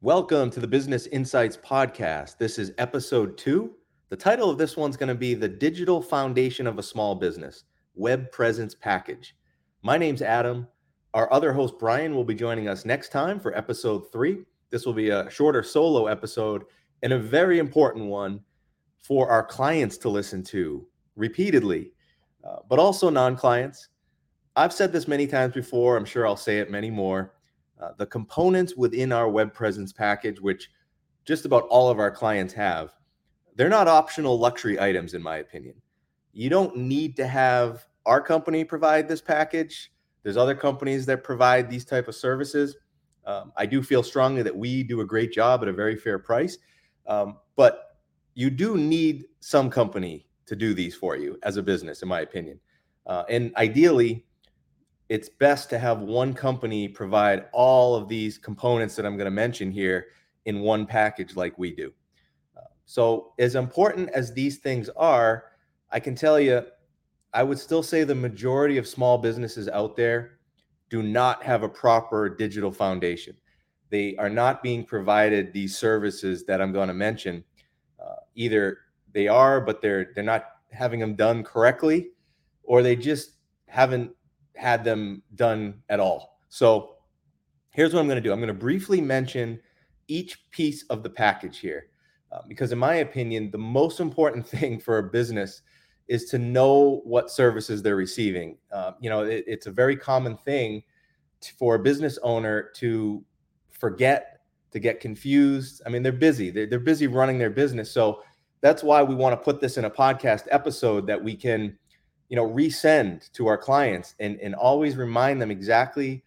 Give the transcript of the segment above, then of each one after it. Welcome to the Business Insights Podcast. This is episode 2. The title of this one's going to be The Digital Foundation of a Small Business, Web Presence Package. My name's Adam. Our other host, Brian, will be joining us next time for episode 3. This will be a shorter solo episode and a very important one for our clients to listen to repeatedly, but also non-clients. I've said this many times before. I'm sure I'll say it many more. The components within our web presence package, which just about all of our clients have, they're not optional luxury items, in my opinion. You don't need to have our company provide this package. There's other companies that provide these type of services. I do feel strongly that we do a great job at a very fair price, but you do need some company to do these for you as a business, in my opinion. And ideally, it's best to have one company provide all of these components that I'm going to mention here in one package like we do. So as important as these things are, I can tell you, I would still say the majority of small businesses out there do not have a proper digital foundation. They are not being provided these services that I'm going to mention. Either they are, but they're not having them done correctly, or they just haven't had them done at all. So here's what I'm going to do. I'm going to briefly mention each piece of the package here, because in my opinion, the most important thing for a business is to know what services they're receiving. It's a very common thing for a business owner to forget, to get confused. I mean, they're busy. They're busy running their business. So that's why we want to put this in a podcast episode that we can resend to our clients and always remind them exactly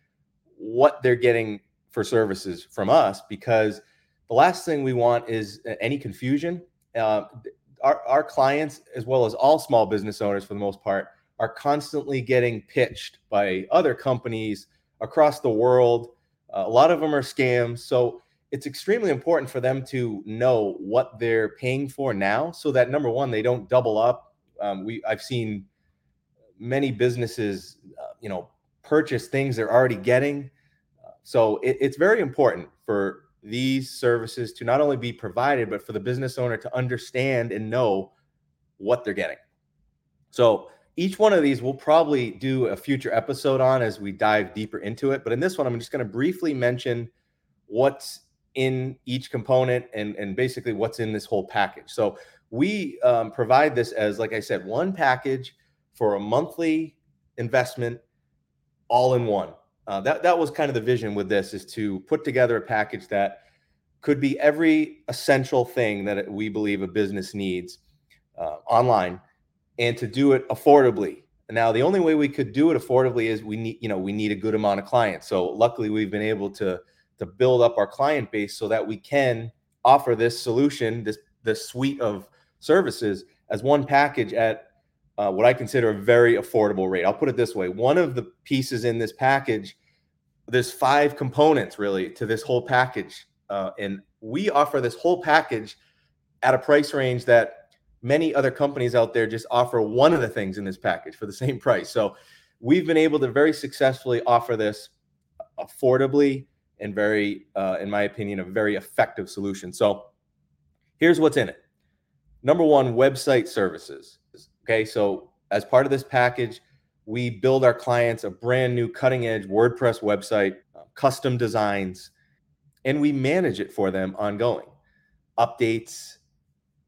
what they're getting for services from us, because the last thing we want is any confusion. Our clients, as well as all small business owners for the most part, are constantly getting pitched by other companies across the world. A lot of them are scams. So it's extremely important for them to know what they're paying for now so that, number one, they don't double up. I've seen many businesses, purchase things they're already getting. So it's very important for these services to not only be provided, but for the business owner to understand and know what they're getting. So each one of these we'll probably do a future episode on as we dive deeper into it. But in this one, I'm just going to briefly mention what's in each component and basically what's in this whole package. So we provide this as, like I said, one package for a monthly investment, all in one. That was kind of the vision with this, is to put together a package that could be every essential thing that we believe a business needs online, and to do it affordably. Now, the only way we could do it affordably is we need a good amount of clients. So luckily, we've been able to build up our client base so that we can offer this solution, this suite of services as one package at what I consider a very affordable rate. I'll put it this way. One of the pieces in this package, there's 5 components really to this whole package. And we offer this whole package at a price range that many other companies out there just offer one of the things in this package for the same price. So we've been able to very successfully offer this affordably and very, in my opinion, a very effective solution. So here's what's in it. Number one, website services. Okay, so as part of this package, we build our clients a brand new cutting edge WordPress website, custom designs, and we manage it for them ongoing. Updates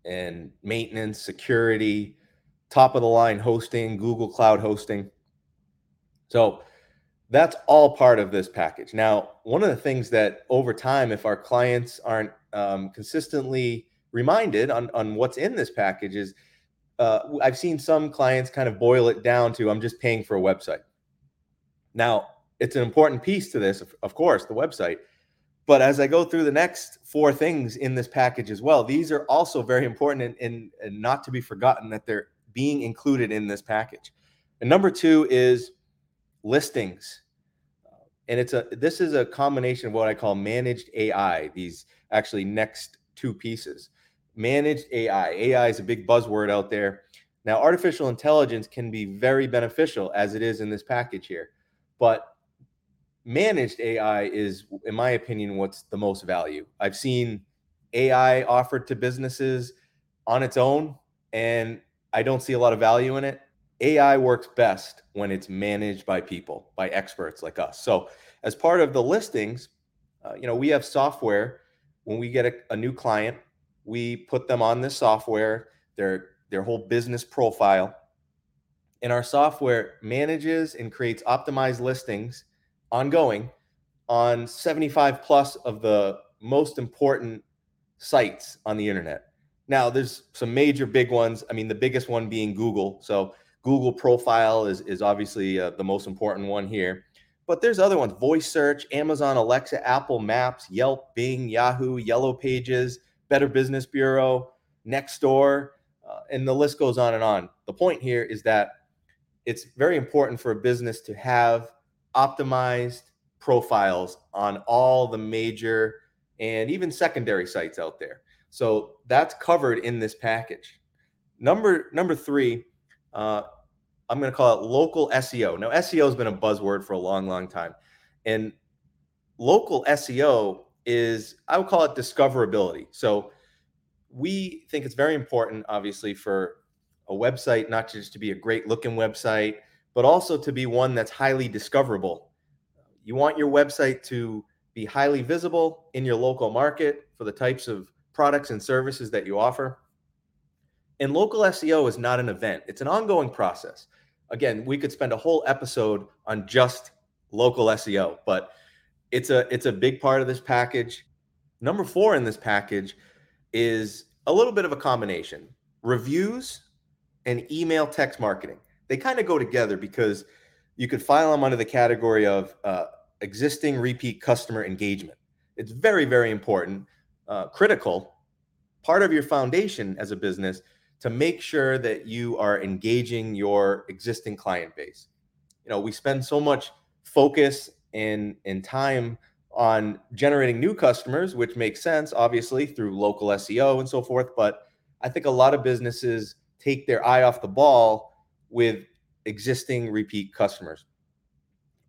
and maintenance, security, top of the line hosting, Google Cloud hosting. So that's all part of this package. Now, one of the things that over time, if our clients aren't consistently reminded on what's in this package is, I've seen some clients kind of boil it down to, I'm just paying for a website. Now, it's an important piece to this, of course, the website. But as I go through the next 4 things in this package as well, these are also very important and not to be forgotten that they're being included in this package. And number 2 is listings. And this is a combination of what I call managed AI, these actually next 2 pieces. Managed AI. AI is a big buzzword out there. Now, artificial intelligence can be very beneficial as it is in this package here, but managed AI is, in my opinion, what's the most value. I've seen AI offered to businesses on its own, and I don't see a lot of value in it. AI works best when it's managed by people, by experts like us. So as part of the listings, we have software. When we get a new client, we put them on this software, their whole business profile. And our software manages and creates optimized listings ongoing on 75 plus of the most important sites on the internet. Now, there's some major big ones. I mean, the biggest one being Google. So Google profile is obviously the most important one here. But there's other ones, voice search, Amazon, Alexa, Apple Maps, Yelp, Bing, Yahoo, Yellow Pages, Better Business Bureau, Nextdoor, and the list goes on and on. The point here is that it's very important for a business to have optimized profiles on all the major and even secondary sites out there. So that's covered in this package. Number three, I'm going to call it local SEO. Now, SEO has been a buzzword for a long, long time. And local SEO is, I would call it discoverability. So we think it's very important, obviously, for a website not just to be a great looking website, but also to be one that's highly discoverable. You want your website to be highly visible in your local market for the types of products and services that you offer. And local SEO is not an event. It's an ongoing process. Again, we could spend a whole episode on just local SEO, but it's a big part of this package. Number four in this package is a little bit of a combination. Reviews and email text marketing. They kind of go together because you could file them under the category of existing repeat customer engagement. It's very, very important, critical, part of your foundation as a business to make sure that you are engaging your existing client base. You know, we spend so much focus and time on generating new customers, which makes sense, obviously, through local SEO and so forth. But I think a lot of businesses take their eye off the ball with existing repeat customers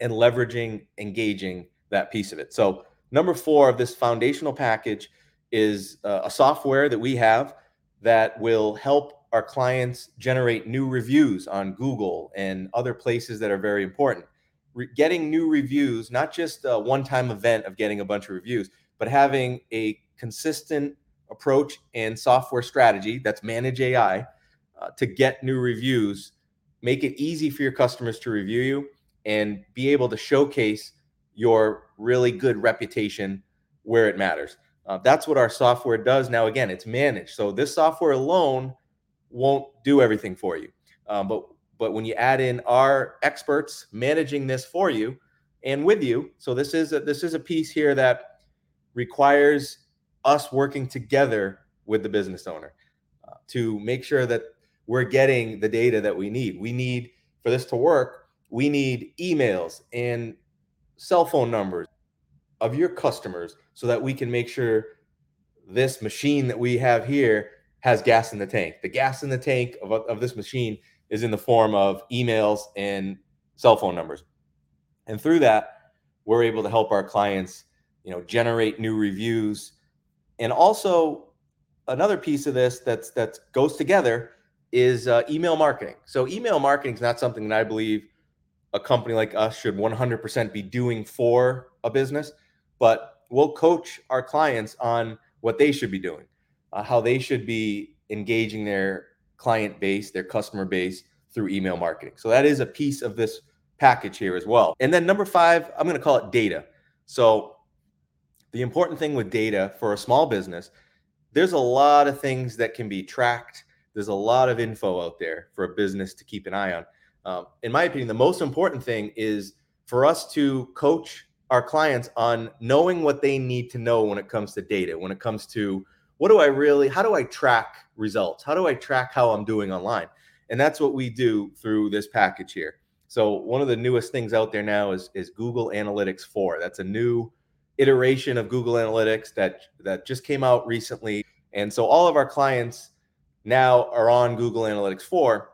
and leveraging, engaging that piece of it. So number four of this foundational package is a software that we have that will help our clients generate new reviews on Google and other places that are very important. Getting new reviews, not just a one-time event of getting a bunch of reviews, but having a consistent approach and software strategy that's managed AI to get new reviews, make it easy for your customers to review you and be able to showcase your really good reputation where it matters. That's what our software does. Now, again, it's managed. So this software alone won't do everything for you. But when you add in our experts managing this for you and with you, so this is a piece here that requires us working together with the business owner to make sure that we're getting the data that we need. We need, for this to work, we need emails and cell phone numbers of your customers so that we can make sure this machine that we have here has gas in the tank. The gas in the tank of this machine is in the form of emails and cell phone numbers. And through that, we're able to help our clients, generate new reviews. And also another piece of this that goes together is email marketing. So email marketing is not something that I believe a company like us should 100% be doing for a business, but we'll coach our clients on what they should be doing, how they should be engaging their client base, their customer base through email marketing. So that is a piece of this package here as well. And then number five, I'm going to call it data. So the important thing with data for a small business, there's a lot of things that can be tracked. There's a lot of info out there for a business to keep an eye on. In my opinion, the most important thing is for us to coach our clients on knowing what they need to know when it comes to data, when it comes to how do I track results? How do I track how I'm doing online? And that's what we do through this package here. So one of the newest things out there now is Google Analytics 4. That's a new iteration of Google Analytics that just came out recently. And so all of our clients now are on Google Analytics 4.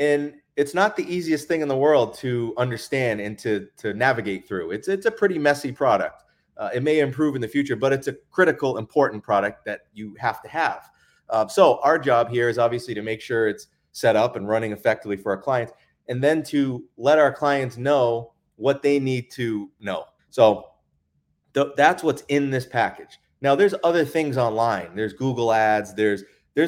And it's not the easiest thing in the world to understand and to navigate through. It's a pretty messy product. It may improve in the future, but it's a critical, important product that you have to have. So our job here is obviously to make sure it's set up and running effectively for our clients, and then to let our clients know what they need to know. So that's what's in this package. Now, there's other things online. There's Google Ads. There's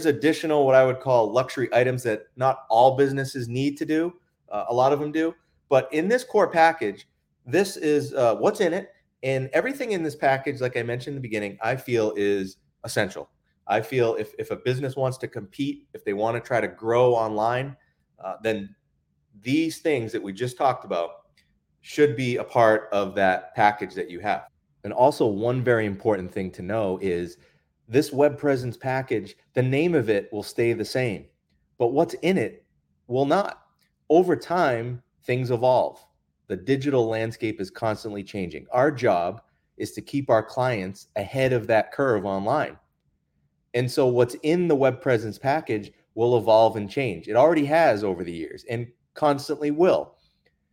additional what I would call luxury items that not all businesses need to do. A lot of them do. But in this core package, this is what's in it. And everything in this package, like I mentioned in the beginning, I feel is essential. I feel if a business wants to compete, if they want to try to grow online, then these things that we just talked about should be a part of that package that you have. And also one very important thing to know is this web presence package, the name of it will stay the same, but what's in it will not. Over time, things evolve. The digital landscape is constantly changing. Our job is to keep our clients ahead of that curve online. And so what's in the web presence package will evolve and change. It already has over the years and constantly will.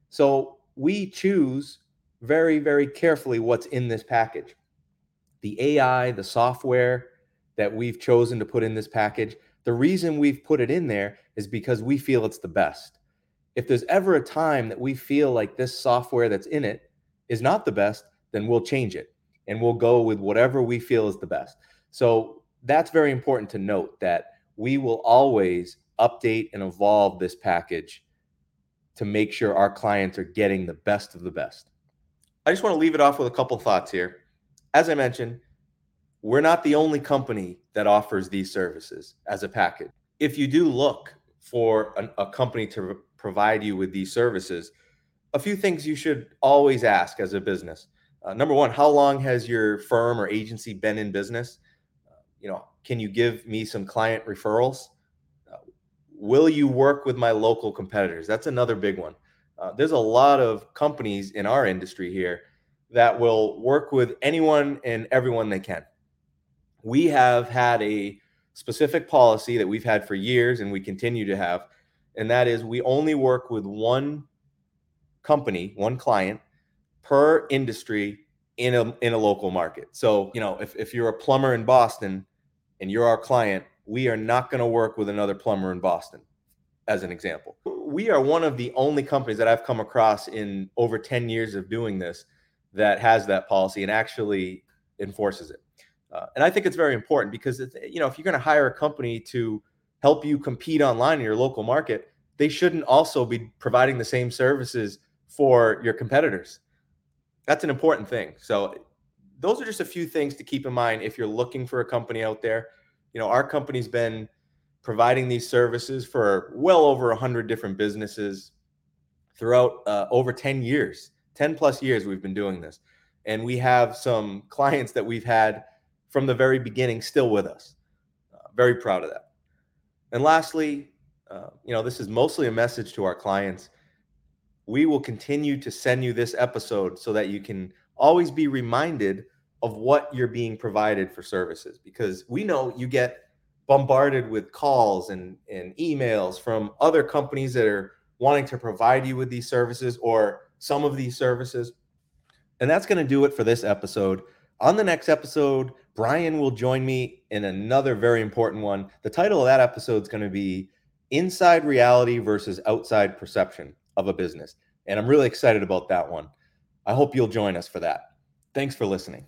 So we choose very, very carefully what's in this package. The AI, the software that we've chosen to put in this package, the reason we've put it in there is because we feel it's the best. If there's ever a time that we feel like this software that's in it is not the best, then we'll change it and we'll go with whatever we feel is the best. So that's very important to note, that we will always update and evolve this package to make sure our clients are getting the best of the best. I just want to leave it off with a couple thoughts here. As I mentioned, we're not the only company that offers these services as a package. If you do look for a company to provide you with these services, a few things you should always ask as a business. Number one, how long has your firm or agency been in business? Can you give me some client referrals? Will you work with my local competitors? That's another big one. There's a lot of companies in our industry here that will work with anyone and everyone they can. We have had a specific policy that we've had for years and we continue to have, and that is we only work with one company, one client per industry in a local market. So, if you're a plumber in Boston and you're our client, we are not going to work with another plumber in Boston, as an example. We are one of the only companies that I've come across in over 10 years of doing this that has that policy and actually enforces it. And I think it's very important because, if you're going to hire a company to help you compete online in your local market, they shouldn't also be providing the same services for your competitors. That's an important thing. So those are just a few things to keep in mind if you're looking for a company out there. Our company's been providing these services for well over 100 different businesses throughout over 10 years, 10 plus years we've been doing this. And we have some clients that we've had from the very beginning still with us. Very proud of that. And lastly, this is mostly a message to our clients. We will continue to send you this episode so that you can always be reminded of what you're being provided for services, because we know you get bombarded with calls and emails from other companies that are wanting to provide you with these services or some of these services. And that's going to do it for this episode. On the next episode, Brian will join me in another very important one. The title of that episode is going to be Inside Reality versus Outside Perception of a Business. And I'm really excited about that one. I hope you'll join us for that. Thanks for listening.